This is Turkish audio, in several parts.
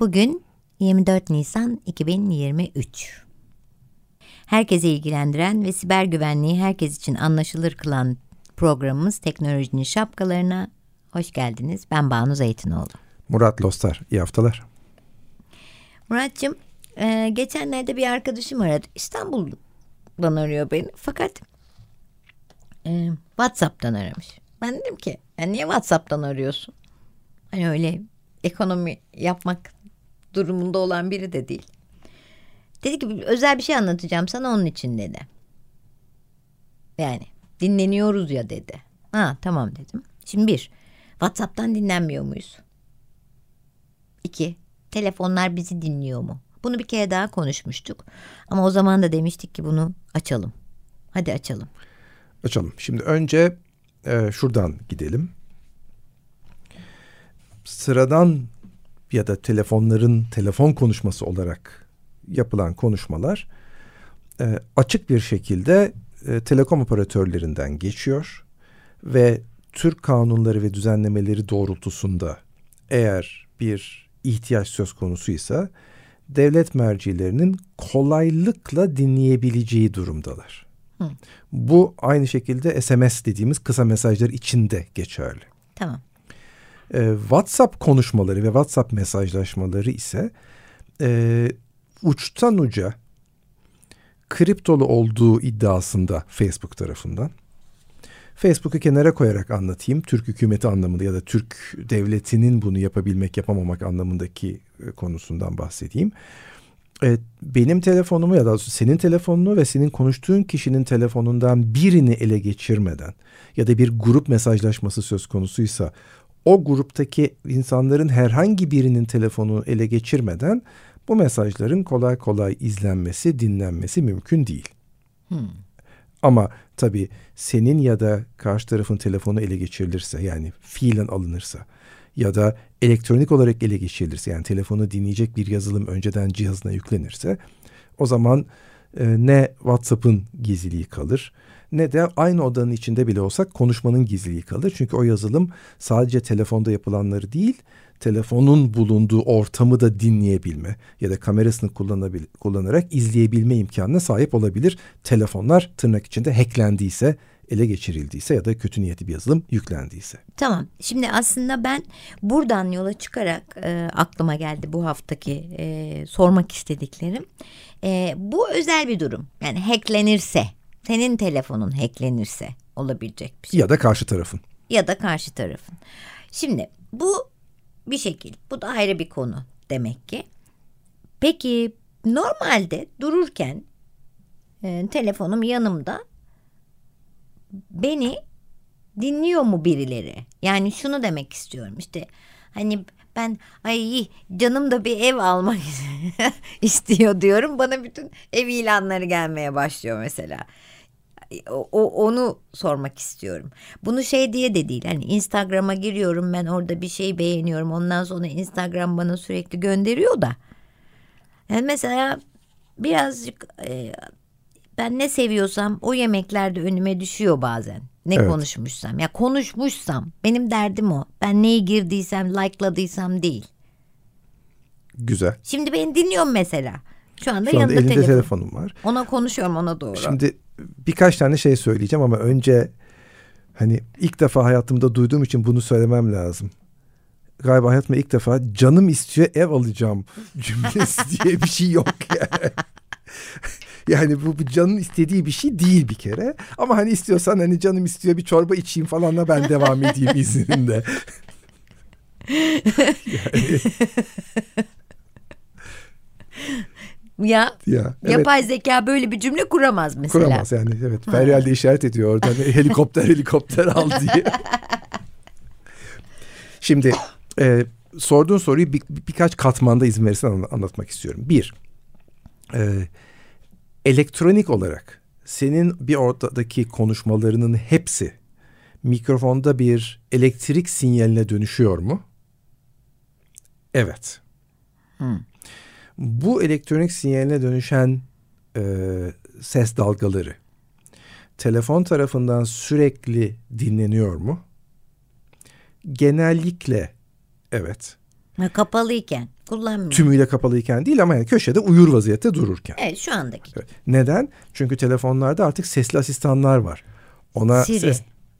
Bugün 24 Nisan 2023. Herkesi ilgilendiren ve siber güvenliği herkes için anlaşılır kılan programımız Teknolojinin Şapkalarına hoş geldiniz. Ben Banu Zeytinoğlu. Murat Lostar, iyi haftalar. Murat'cığım, geçenlerde bir arkadaşım aradı. İstanbul'dan arıyor beni. Fakat WhatsApp'tan aramış. Ben dedim ki, niye WhatsApp'tan arıyorsun? Hani öyle ekonomi yapmak durumunda olan biri de değil. Dedi ki özel bir şey anlatacağım sana onun için dedi. Yani dinleniyoruz ya dedi. Ha tamam dedim. Şimdi bir, WhatsApp'tan dinlenmiyor muyuz? İki, telefonlar bizi dinliyor mu? Bunu bir kere daha konuşmuştuk. Ama o zaman da demiştik ki bunu açalım. Hadi açalım. Açalım. Şimdi önce şuradan gidelim. Sıradan ya da telefonların telefon konuşması olarak yapılan konuşmalar açık bir şekilde telekom operatörlerinden geçiyor ve Türk kanunları ve düzenlemeleri doğrultusunda eğer bir ihtiyaç söz konusuysa devlet mercilerinin kolaylıkla dinleyebileceği durumdalar. Hı. Bu aynı şekilde SMS dediğimiz kısa mesajlar için de geçerli. Tamam. WhatsApp konuşmaları ve WhatsApp mesajlaşmaları ise uçtan uca kriptolu olduğu iddiasında Facebook tarafından. Facebook'u kenara koyarak anlatayım. Türk hükümeti anlamında ya da Türk devletinin bunu yapabilmek yapamamak anlamındaki konusundan bahsedeyim. Benim telefonumu ya da senin telefonunu ve senin konuştuğun kişinin telefonundan birini ele geçirmeden ya da bir grup mesajlaşması söz konusuysa o gruptaki insanların herhangi birinin telefonunu ele geçirmeden bu mesajların kolay kolay izlenmesi, dinlenmesi mümkün değil. Hmm. Ama tabii senin ya da karşı tarafın telefonu ele geçirilirse yani fiilen alınırsa ya da elektronik olarak ele geçirilirse yani telefonu dinleyecek bir yazılım önceden cihazına yüklenirse o zaman ne WhatsApp'ın gizliliği kalır ne de aynı odanın içinde bile olsak konuşmanın gizliliği kalır. Çünkü o yazılım sadece telefonda yapılanları değil, telefonun bulunduğu ortamı da dinleyebilme ya da kamerasını kullanarak izleyebilme imkanına sahip olabilir. Telefonlar tırnak içinde hacklendiyse, ele geçirildiyse ya da kötü niyetli bir yazılım yüklendiyse. Tamam. Şimdi aslında ben buradan yola çıkarak aklıma geldi bu haftaki sormak istediklerim. Bu özel bir durum. Yani hacklenirse. Senin telefonun hacklenirse olabilecek bir şey. Ya da karşı tarafın. Şimdi bu bir şekil. Bu da ayrı bir konu demek ki. Peki normalde dururken telefonum yanımda beni dinliyor mu birileri? Yani şunu demek istiyorum işte hani ben ay canım da bir ev almak istiyor diyorum. Bana bütün ev ilanları gelmeye başlıyor mesela. Onu sormak istiyorum. Bunu şey diye de değil. Hani Instagram'a giriyorum ben orada bir şey beğeniyorum. Ondan sonra Instagram bana sürekli gönderiyor da. Yani mesela birazcık ben ne seviyorsam o yemekler de önüme düşüyor bazen. Ne evet. konuşmuşsam benim derdim o. Ben neyi girdiysem likeladıysam değil. Güzel. Şimdi beni dinliyorum mesela. Şu anda elinde telefonum var. Ona konuşuyorum ona doğru. Şimdi birkaç tane şey söyleyeceğim ama önce hani ilk defa hayatımda duyduğum için bunu söylemem lazım. Galiba hayatımda ilk defa canım istiyor ev alacağım cümlesi diye bir şey yok yani. Yani bu canın istediği bir şey değil bir kere. Ama hani istiyorsan hani canım istiyor bir çorba içeyim falanla ben devam edeyim izninde. Yani... Ya evet. Yapay zeka böyle bir cümle kuramaz mesela. Kuramaz yani, evet. Feryal de işaret ediyor oradan helikopter al diye. Şimdi sorduğun soruyu birkaç katmanda izin verirsen anlatmak istiyorum. Bir, elektronik olarak senin bir ortadaki konuşmalarının hepsi mikrofonda bir elektrik sinyaline dönüşüyor mu? Evet. Hmm. Bu elektronik sinyaline dönüşen ses dalgaları telefon tarafından sürekli dinleniyor mu? Genellikle evet. Kapalıyken kullanmıyor. Tümüyle kapalıyken değil ama yani köşede uyur vaziyette dururken. Evet, şu andaki. Evet. Neden? Çünkü telefonlarda artık sesli asistanlar var. Ona Siri.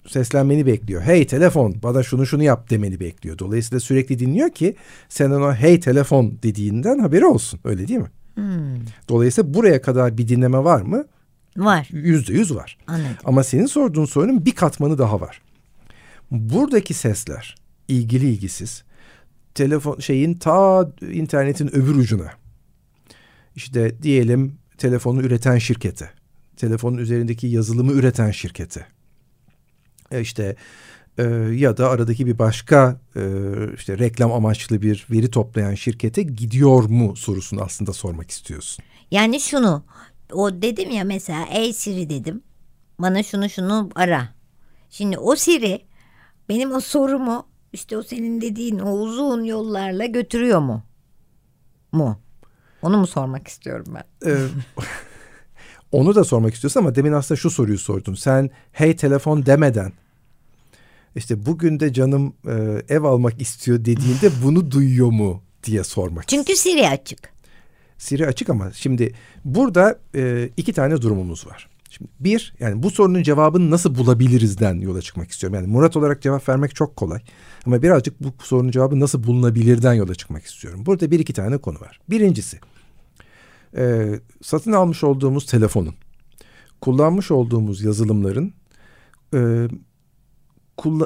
Seslenmeni bekliyor. Hey telefon, bana şunu şunu yap demeni bekliyor. Dolayısıyla sürekli dinliyor ki sen ona hey telefon dediğinden haberi olsun. Öyle değil mi? Hmm. Dolayısıyla buraya kadar bir dinleme var mı? Var. %100 var. Anladım. Ama senin sorduğun sorunun bir katmanı daha var. Buradaki sesler ilgili ilgisiz. Telefon ta internetin öbür ucuna. İşte diyelim telefonu üreten şirkete. Telefonun üzerindeki yazılımı üreten şirkete. İşte ya da aradaki bir başka işte reklam amaçlı bir veri toplayan şirkete gidiyor mu sorusunu aslında sormak istiyorsun. Yani şunu, o dedim ya mesela, ey Siri dedim, bana şunu şunu ara. Şimdi o Siri benim o sorumu işte o senin dediğin o uzun yollarla götürüyor mu? Onu mu sormak istiyorum ben? Onu da sormak istiyorsun ama demin aslında şu soruyu sordun. Sen hey telefon demeden işte bugün de canım ev almak istiyor dediğinde bunu duyuyor mu diye sormak. Çünkü Siri açık. Siri açık ama şimdi burada iki tane durumumuz var. Şimdi bir, yani bu sorunun cevabını nasıl bulabilirizden yola çıkmak istiyorum. Yani Murat olarak cevap vermek çok kolay. Ama birazcık bu sorunun cevabı nasıl bulunabilirden yola çıkmak istiyorum. Burada bir iki tane konu var. Birincisi. Satın almış olduğumuz telefonun, kullanmış olduğumuz yazılımların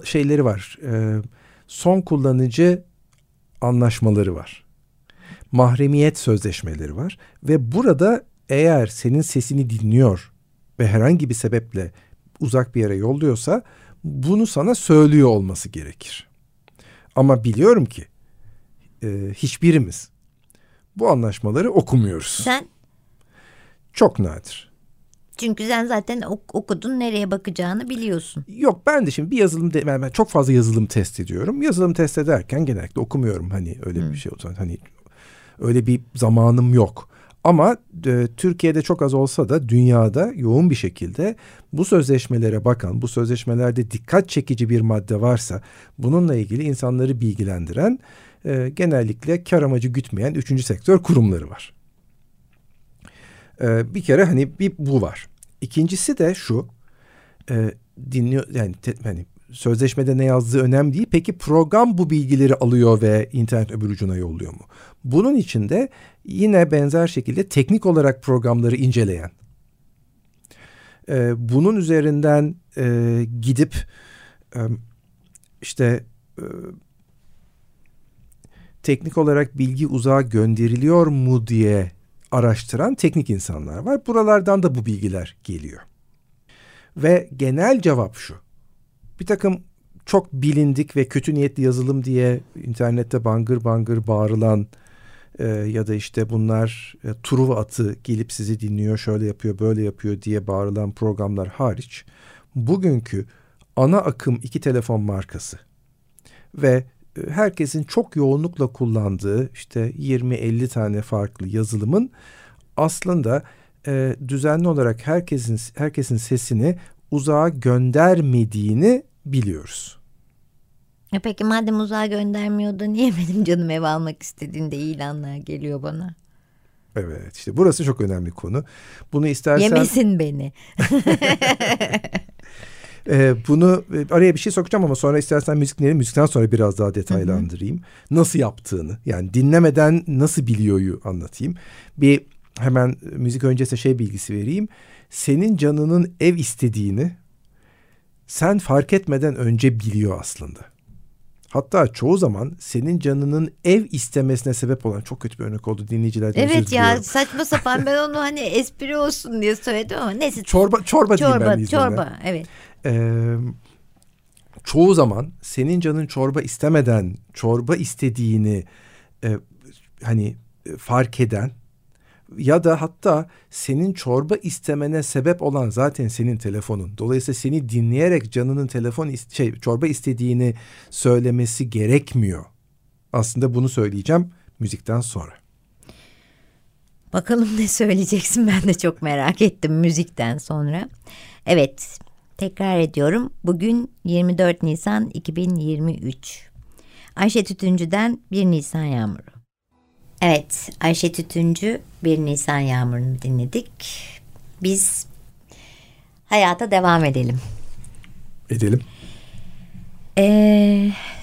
şeyleri var. Son kullanıcı anlaşmaları var. Mahremiyet sözleşmeleri var. Ve burada eğer senin sesini dinliyor ve herhangi bir sebeple uzak bir yere yolluyorsa bunu sana söylüyor olması gerekir. Ama biliyorum ki hiçbirimiz bu anlaşmaları okumuyoruz. Sen? Çok nadir. Çünkü sen zaten okudun, nereye bakacağını biliyorsun. Yok, ben de şimdi bir yazılım... Ben çok fazla yazılım test ediyorum. Yazılım test ederken genellikle okumuyorum. Hani öyle bir şey olsun. Hani öyle bir zamanım yok. Ama Türkiye'de çok az olsa da dünyada yoğun bir şekilde bu sözleşmelere bakan, bu sözleşmelerde dikkat çekici bir madde varsa bununla ilgili insanları bilgilendiren, genellikle kar amacı gütmeyen üçüncü sektör kurumları var. Bir kere hani bir bu var. İkincisi de şu, sözleşmede ne yazdığı önemli değil. Peki program bu bilgileri alıyor ve internet öbür ucuna yolluyor mu? Bunun için de yine benzer şekilde teknik olarak programları inceleyen, bunun üzerinden gidip teknik olarak bilgi uzağa gönderiliyor mu diye araştıran teknik insanlar var. Buralardan da bu bilgiler geliyor. Ve genel cevap şu. Bir takım çok bilindik ve kötü niyetli yazılım diye internette bangır bangır bağırılan ya da işte bunlar Truva atı gelip sizi dinliyor, şöyle yapıyor, böyle yapıyor diye bağırılan programlar hariç bugünkü ana akım iki telefon markası ve herkesin çok yoğunlukla kullandığı işte 20-50 tane farklı yazılımın aslında düzenli olarak herkesin sesini uzağa göndermediğini biliyoruz. Peki madem uzağa göndermiyor da niye benim canım ev almak istediğinde ilanlar geliyor bana? Evet, işte burası çok önemli konu. Bunu istersen... Yemesin beni. Bunu araya bir şey sokacağım ama sonra istersen müzikten sonra biraz daha detaylandırayım. Hı-hı. Nasıl yaptığını, yani dinlemeden nasıl biliyor'yu anlatayım. Bir hemen müzik öncesi bilgisi vereyim. Senin canının ev istediğini sen fark etmeden önce biliyor aslında. Hatta çoğu zaman senin canının ev istemesine sebep olan çok kötü bir örnek oldu dinleyicilerden. Evet ya diyorum. Saçma sapan ben onu hani espri olsun diye söyledim ama neyse. Çorba diyeyim ben de izninle. Çorba evet. Çoğu zaman senin canın çorba istemeden çorba istediğini hani fark eden ya da hatta senin çorba istemene sebep olan zaten senin telefonun. Dolayısıyla seni dinleyerek canının çorba istediğini söylemesi gerekmiyor. Aslında bunu söyleyeceğim müzikten sonra. Bakalım ne söyleyeceksin, ben de çok merak ettim müzikten sonra. Evet, tekrar ediyorum. Bugün 24 Nisan 2023. Ayşe Tütüncü'den 1 Nisan Yağmuru. Evet, Ayşe Tütüncü 1 Nisan Yağmuru'nu dinledik. Biz hayata devam edelim. Edelim.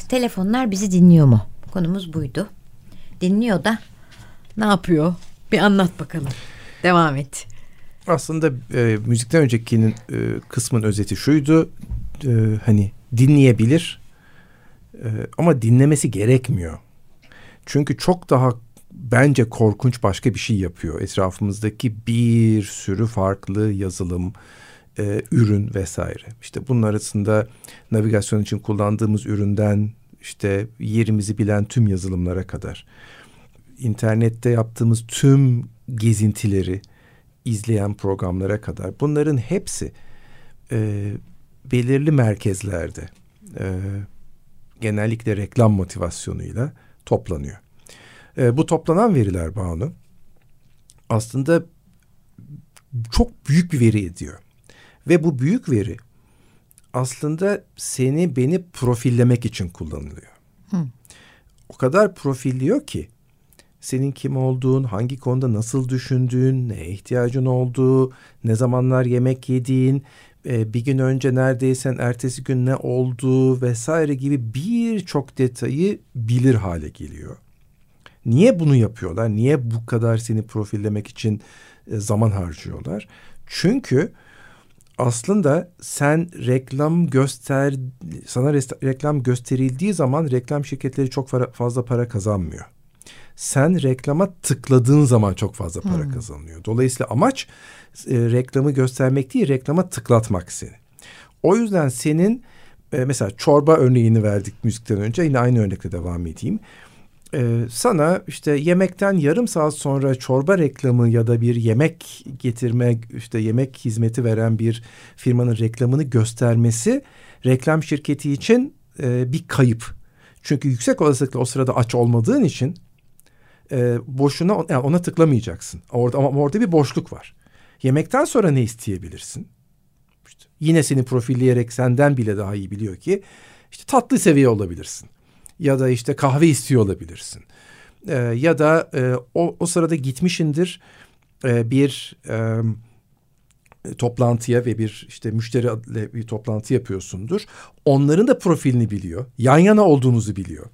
Telefonlar bizi dinliyor mu? Konumuz buydu. Dinliyor da ne yapıyor? Bir anlat bakalım. Devam et. Aslında müzikten öncekinin kısmın özeti şuydu. Hani dinleyebilir ama dinlemesi gerekmiyor. Çünkü çok daha bence korkunç başka bir şey yapıyor. Etrafımızdaki bir sürü farklı yazılım, ürün vesaire. İşte bunun arasında navigasyon için kullandığımız üründen işte yerimizi bilen tüm yazılımlara kadar. İnternette yaptığımız tüm gezintileri izleyen programlara kadar. Bunların hepsi belirli merkezlerde genellikle reklam motivasyonuyla toplanıyor. Bu toplanan veriler Banu aslında çok büyük bir veri ediyor. Ve bu büyük veri aslında seni beni profillemek için kullanılıyor. O kadar profilliyor ki senin kim olduğun, hangi konuda nasıl düşündüğün, neye ihtiyacın olduğu, ne zamanlar yemek yediğin, bir gün önce neredeysen ertesi gün ne olduğu vesaire gibi birçok detayı bilir hale geliyor. Niye bunu yapıyorlar? Niye bu kadar seni profillemek için zaman harcıyorlar? Çünkü aslında sen sana reklam gösterildiği zaman reklam şirketleri çok fazla para kazanmıyor. Sen reklama tıkladığın zaman çok fazla para kazanılıyor. Dolayısıyla amaç reklamı göstermek değil, reklama tıklatmak seni. O yüzden senin mesela çorba örneğini verdik müzikten önce, yine aynı örnekle devam edeyim. Sana işte yemekten yarım saat sonra çorba reklamı ya da bir yemek getirme, işte yemek hizmeti veren bir firmanın reklamını göstermesi reklam şirketi için bir kayıp. Çünkü yüksek olasılıkla o sırada aç olmadığın için boşuna ona tıklamayacaksın. Ama orada bir boşluk var. Yemekten sonra ne isteyebilirsin? İşte yine seni profilleyerek senden bile daha iyi biliyor ki işte tatlı seviye olabilirsin. Ya da işte kahve istiyor olabilirsin. Ya da o sırada gitmişindir bir toplantıya ve bir işte müşteriyle bir toplantı yapıyorsundur. Onların da profilini biliyor. Yan yana olduğunuzu biliyor.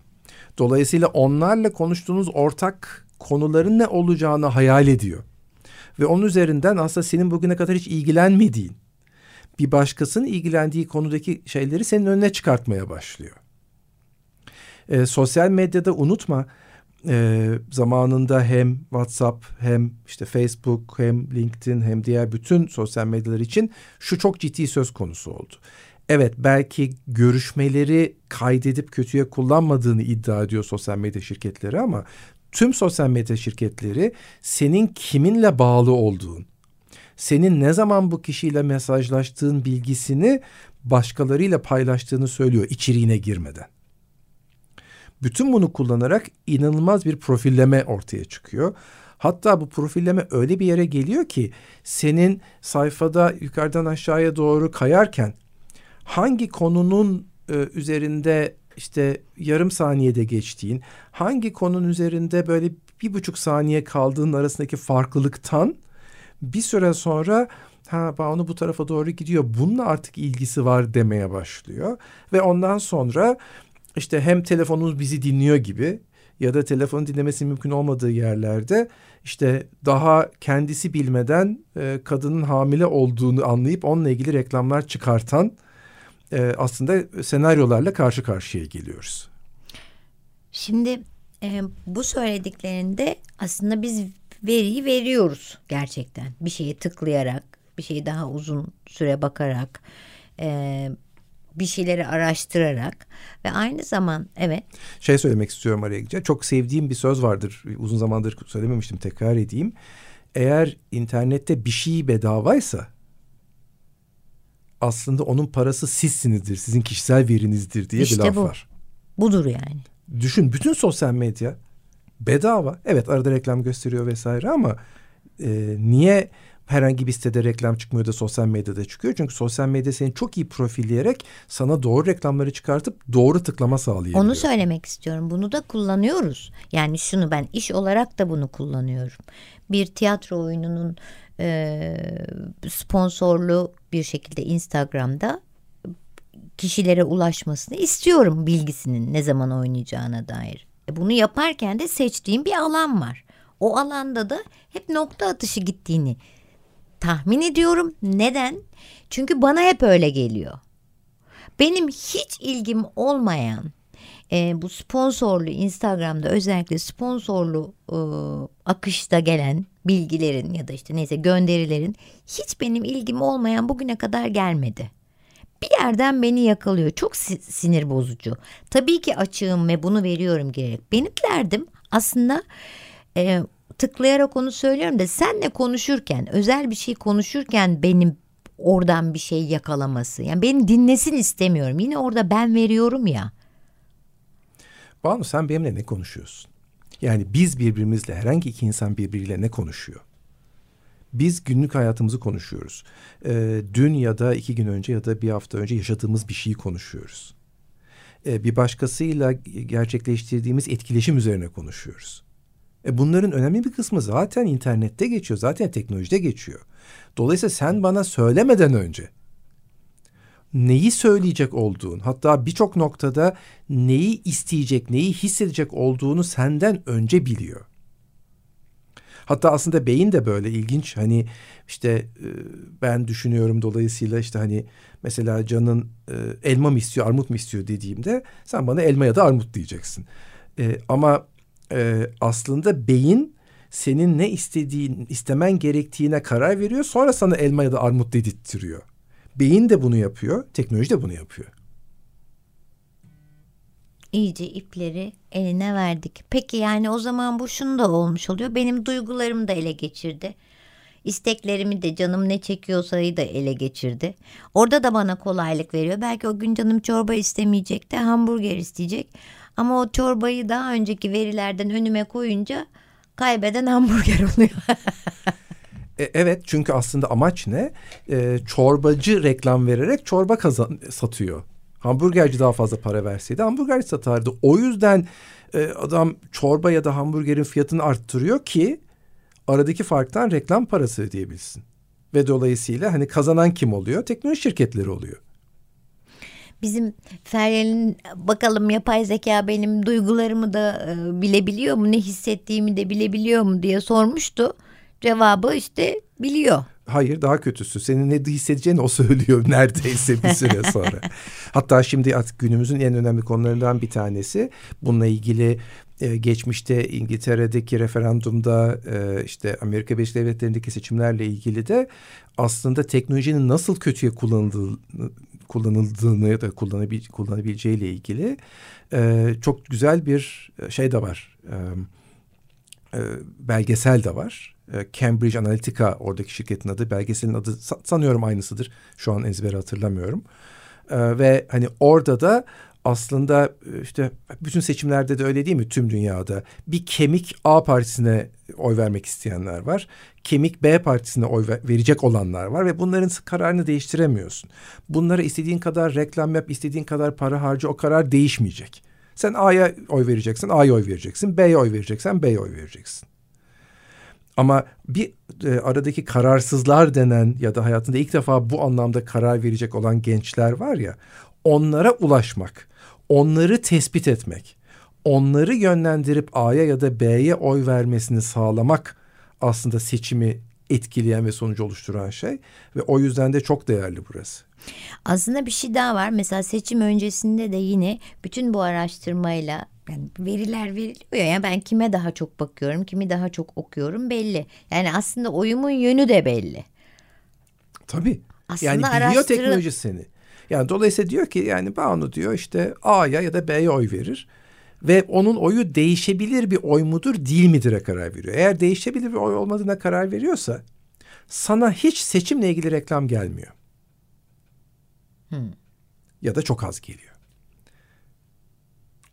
Dolayısıyla onlarla konuştuğunuz ortak konuların ne olacağını hayal ediyor. Ve onun üzerinden aslında senin bugüne kadar hiç ilgilenmediğin bir başkasının ilgilendiği konudaki şeyleri senin önüne çıkartmaya başlıyor. Sosyal medyada unutma zamanında hem WhatsApp hem işte Facebook hem LinkedIn hem diğer bütün sosyal medyalar için şu çok ciddi söz konusu oldu. Evet, belki görüşmeleri kaydedip kötüye kullanmadığını iddia ediyor sosyal medya şirketleri ama tüm sosyal medya şirketleri senin kiminle bağlı olduğun, senin ne zaman bu kişiyle mesajlaştığın bilgisini başkalarıyla paylaştığını söylüyor içeriğine girmeden. Bütün bunu kullanarak inanılmaz bir profilleme ortaya çıkıyor. Hatta bu profilleme öyle bir yere geliyor ki senin sayfada yukarıdan aşağıya doğru kayarken hangi konunun üzerinde işte yarım saniyede geçtiğin, hangi konunun üzerinde böyle 1,5 saniye kaldığın arasındaki farklılıktan bir süre sonra Banu bu tarafa doğru gidiyor, bununla artık ilgisi var demeye başlıyor ve ondan sonra İşte hem telefonumuz bizi dinliyor gibi ya da telefonun dinlemesi mümkün olmadığı yerlerde işte daha kendisi bilmeden kadının hamile olduğunu anlayıp onunla ilgili reklamlar çıkartan aslında senaryolarla karşı karşıya geliyoruz. Şimdi bu söylediklerinde aslında biz veriyi veriyoruz gerçekten. Bir şeye tıklayarak, bir şeyi daha uzun süre bakarak, bir şeyleri araştırarak ve aynı zaman evet. Şey söylemek istiyorum araya gireceğim. Çok sevdiğim bir söz vardır. Uzun zamandır söylememiştim, tekrar edeyim. Eğer internette bir şey bedavaysa aslında onun parası sizsinizdir, sizin kişisel verinizdir diye işte bir laf var. Budur yani. Düşün, bütün sosyal medya bedava. Evet, arada reklam gösteriyor vesaire ama niye herhangi bir sitede reklam çıkmıyor da sosyal medyada çıkıyor? Çünkü sosyal medya seni çok iyi profilleyerek sana doğru reklamları çıkartıp doğru tıklama sağlayabiliyor. Onu söylemek istiyorum. Bunu da kullanıyoruz. Yani şunu, ben iş olarak da bunu kullanıyorum. Bir tiyatro oyununun sponsorlu bir şekilde Instagram'da kişilere ulaşmasını istiyorum, bilgisinin ne zaman oynayacağına dair. Bunu yaparken de seçtiğim bir alan var. O alanda da hep nokta atışı gittiğini tahmin ediyorum. Neden? Çünkü bana hep öyle geliyor. Benim hiç ilgim olmayan bu sponsorlu, Instagram'da özellikle sponsorlu akışta gelen bilgilerin ya da işte neyse gönderilerin hiç benim ilgim olmayan, bugüne kadar gelmedi. Bir yerden beni yakalıyor. Çok sinir bozucu. Tabii ki açığım ve bunu veriyorum gerek. Benimkilerdim aslında, tıklayarak onu söylüyorum da senle konuşurken, özel bir şey konuşurken benim oradan bir şey yakalaması. Yani beni dinlesin istemiyorum. Yine orada ben veriyorum ya. Banu, sen benimle ne konuşuyorsun? Yani biz birbirimizle, herhangi iki insan birbiriyle ne konuşuyor? Biz günlük hayatımızı konuşuyoruz. Dün ya da iki gün önce ya da bir hafta önce yaşadığımız bir şeyi konuşuyoruz. Bir başkasıyla gerçekleştirdiğimiz etkileşim üzerine konuşuyoruz. Bunların önemli bir kısmı zaten internette geçiyor. Zaten teknolojide geçiyor. Dolayısıyla sen bana söylemeden önce neyi söyleyecek olduğun, hatta birçok noktada neyi isteyecek, neyi hissedecek olduğunu senden önce biliyor. Hatta aslında beyin de böyle ilginç, hani işte ben düşünüyorum, dolayısıyla işte hani mesela Can'ın elma mı istiyor, armut mu istiyor dediğimde sen bana elma ya da armut diyeceksin. Ama aslında beyin senin ne istediğin, istemen gerektiğine karar veriyor, sonra sana elma ya da armut dedirtiyor. Beyin de bunu yapıyor, teknoloji de bunu yapıyor. İyice ipleri eline verdik. Peki yani o zaman bu şunu da olmuş oluyor. Benim duygularımı da ele geçirdi. İsteklerimi de, canım ne çekiyorsa da ele geçirdi. Orada da bana kolaylık veriyor. Belki o gün canım çorba istemeyecek de hamburger isteyecek. Ama o çorbayı daha önceki verilerden önüme koyunca kaybeden hamburger oluyor. Evet, çünkü aslında amaç ne? Çorbacı reklam vererek çorba satıyor. Hamburgerci daha fazla para verseydi hamburgerci satardı. O yüzden adam çorba ya da hamburgerin fiyatını arttırıyor ki aradaki farktan reklam parası ödeyebilsin. Ve dolayısıyla hani kazanan kim oluyor? Teknoloji şirketleri oluyor. Bizim Feryal'in bakalım yapay zeka benim duygularımı da bilebiliyor mu, ne hissettiğimi de bilebiliyor mu diye sormuştu. Cevabı işte biliyor. Hayır, daha kötüsü, senin ne hissedeceğini o söylüyor neredeyse bir süre sonra. Hatta şimdi artık günümüzün en önemli konularından bir tanesi. Bununla ilgili geçmişte İngiltere'deki referandumda, işte Amerika Birleşik Devletleri'ndeki seçimlerle ilgili de aslında teknolojinin nasıl kötüye kullanıldığını ya da kullanabileceğiyle ilgili çok güzel bir şey de var. Belgesel de var. Cambridge Analytica oradaki şirketin adı. Belgeselin adı sanıyorum aynısıdır. Şu an ezbere hatırlamıyorum. Ve hani orada da aslında işte bütün seçimlerde de öyle değil mi? Tüm dünyada bir kemik A partisine oy vermek isteyenler var. Kemik B partisine oy verecek olanlar var ve bunların kararını değiştiremiyorsun. Bunlara istediğin kadar reklam yap, istediğin kadar para harca, o karar değişmeyecek. Sen A'ya oy vereceksin, A'ya oy vereceksin. B'ye oy vereceksen, B'ye oy vereceksin. Ama bir aradaki kararsızlar denen ya da hayatında ilk defa bu anlamda karar verecek olan gençler var ya, onlara ulaşmak, onları tespit etmek, onları yönlendirip A'ya ya da B'ye oy vermesini sağlamak aslında seçimi etkileyen ve sonucu oluşturan şey ve o yüzden de çok değerli burası. Aslında bir şey daha var. Mesela seçim öncesinde de yine bütün bu araştırmayla Yani veriler veriliyor. Yani ben kime daha çok bakıyorum, kimi daha çok okuyorum belli. Yani aslında oyumun yönü de belli. Tabii. Aslında yani biliyor teknoloji seni. Yani dolayısıyla diyor ki yani Banu diyor işte A'ya ya da B'ye oy verir. Ve onun oyu değişebilir bir oy mudur değil midir'e karar veriyor. Eğer değişebilir bir oy olmadığına karar veriyorsa sana hiç seçimle ilgili reklam gelmiyor. Ya da çok az geliyor.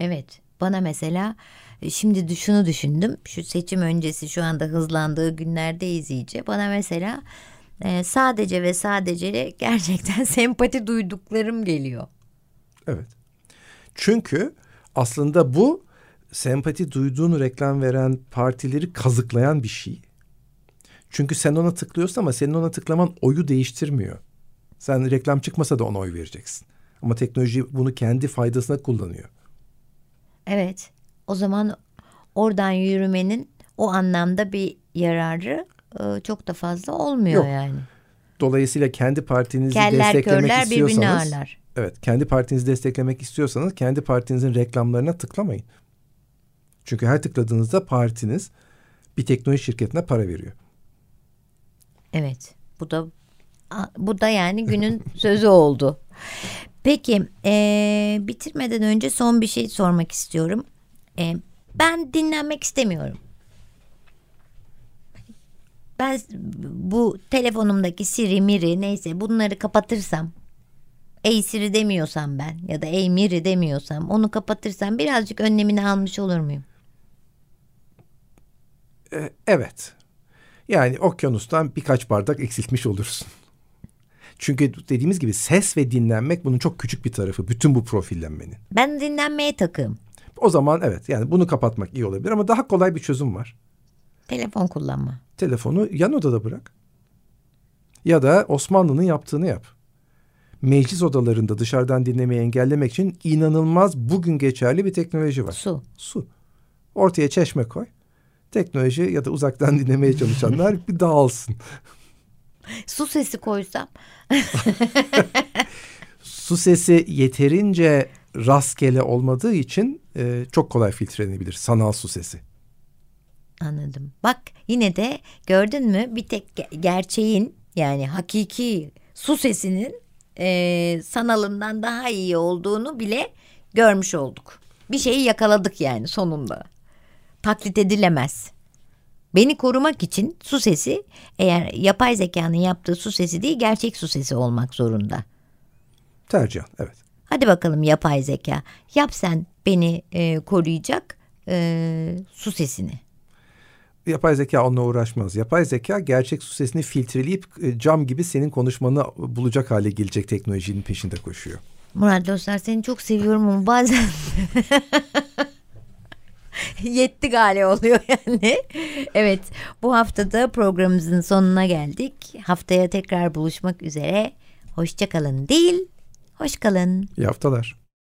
Evet. Bana mesela şimdi şunu düşündüm. Şu seçim öncesi şu anda hızlandığı günlerde iyice. Bana mesela sadece ve sadece gerçekten sempati duyduklarım geliyor. Evet. Çünkü aslında bu sempati duyduğunu reklam veren partileri kazıklayan bir şey. Çünkü sen ona tıklıyorsun ama senin ona tıklaman oyu değiştirmiyor. Sen reklam çıkmasa da ona oy vereceksin. Ama teknoloji bunu kendi faydasına kullanıyor. Evet. O zaman oradan yürümenin o anlamda bir yararı çok da fazla olmuyor. Yok. Yani. Dolayısıyla kendi partinizi desteklemek istiyorsanız. Evet, kendi partinizi desteklemek istiyorsanız kendi partinizin reklamlarına tıklamayın. Çünkü her tıkladığınızda partiniz bir teknoloji şirketine para veriyor. Evet. Bu da yani günün sözü oldu. Peki bitirmeden önce son bir şey sormak istiyorum. Ben dinlenmek istemiyorum. Ben bu telefonumdaki Siri, Miri neyse bunları kapatırsam, ey Siri demiyorsam ben ya da ey Miri demiyorsam onu kapatırsam birazcık önlemini almış olur muyum? Evet. Yani okyanustan birkaç bardak eksiltmiş olursun. Çünkü dediğimiz gibi ses ve dinlenmek bunun çok küçük bir tarafı. Bütün bu profillenmenin. Ben dinlenmeye takığım. O zaman evet yani bunu kapatmak iyi olabilir ama daha kolay bir çözüm var. Telefon kullanma. Telefonu yan odada bırak. Ya da Osmanlı'nın yaptığını yap. Meclis odalarında dışarıdan dinlemeyi engellemek için inanılmaz bugün geçerli bir teknoloji var. Su. Ortaya çeşme koy. Teknoloji ya da uzaktan dinlemeye çalışanlar bir dağılsın. Su sesi koysam. Su sesi yeterince rastgele olmadığı için çok kolay filtrelenebilir sanal su sesi. Anladım. Bak yine de gördün mü bir tek gerçeğin yani hakiki su sesinin sanalından daha iyi olduğunu bile görmüş olduk. Bir şeyi yakaladık yani sonunda. Taklit edilemez. Beni korumak için su sesi eğer yapay zekanın yaptığı su sesi değil gerçek su sesi olmak zorunda. Tercih, evet. Hadi bakalım yapay zeka. Yap sen beni koruyacak su sesini. Yapay zeka onunla uğraşmaz. Yapay zeka gerçek su sesini filtreleyip cam gibi senin konuşmanı bulacak hale gelecek teknolojinin peşinde koşuyor. Murat Lostar seni çok seviyorum ama bazen... Yetti gale oluyor yani. Evet, bu haftada programımızın sonuna geldik. Haftaya tekrar buluşmak üzere. Hoşça kalın değil, hoş kalın. İyi haftalar.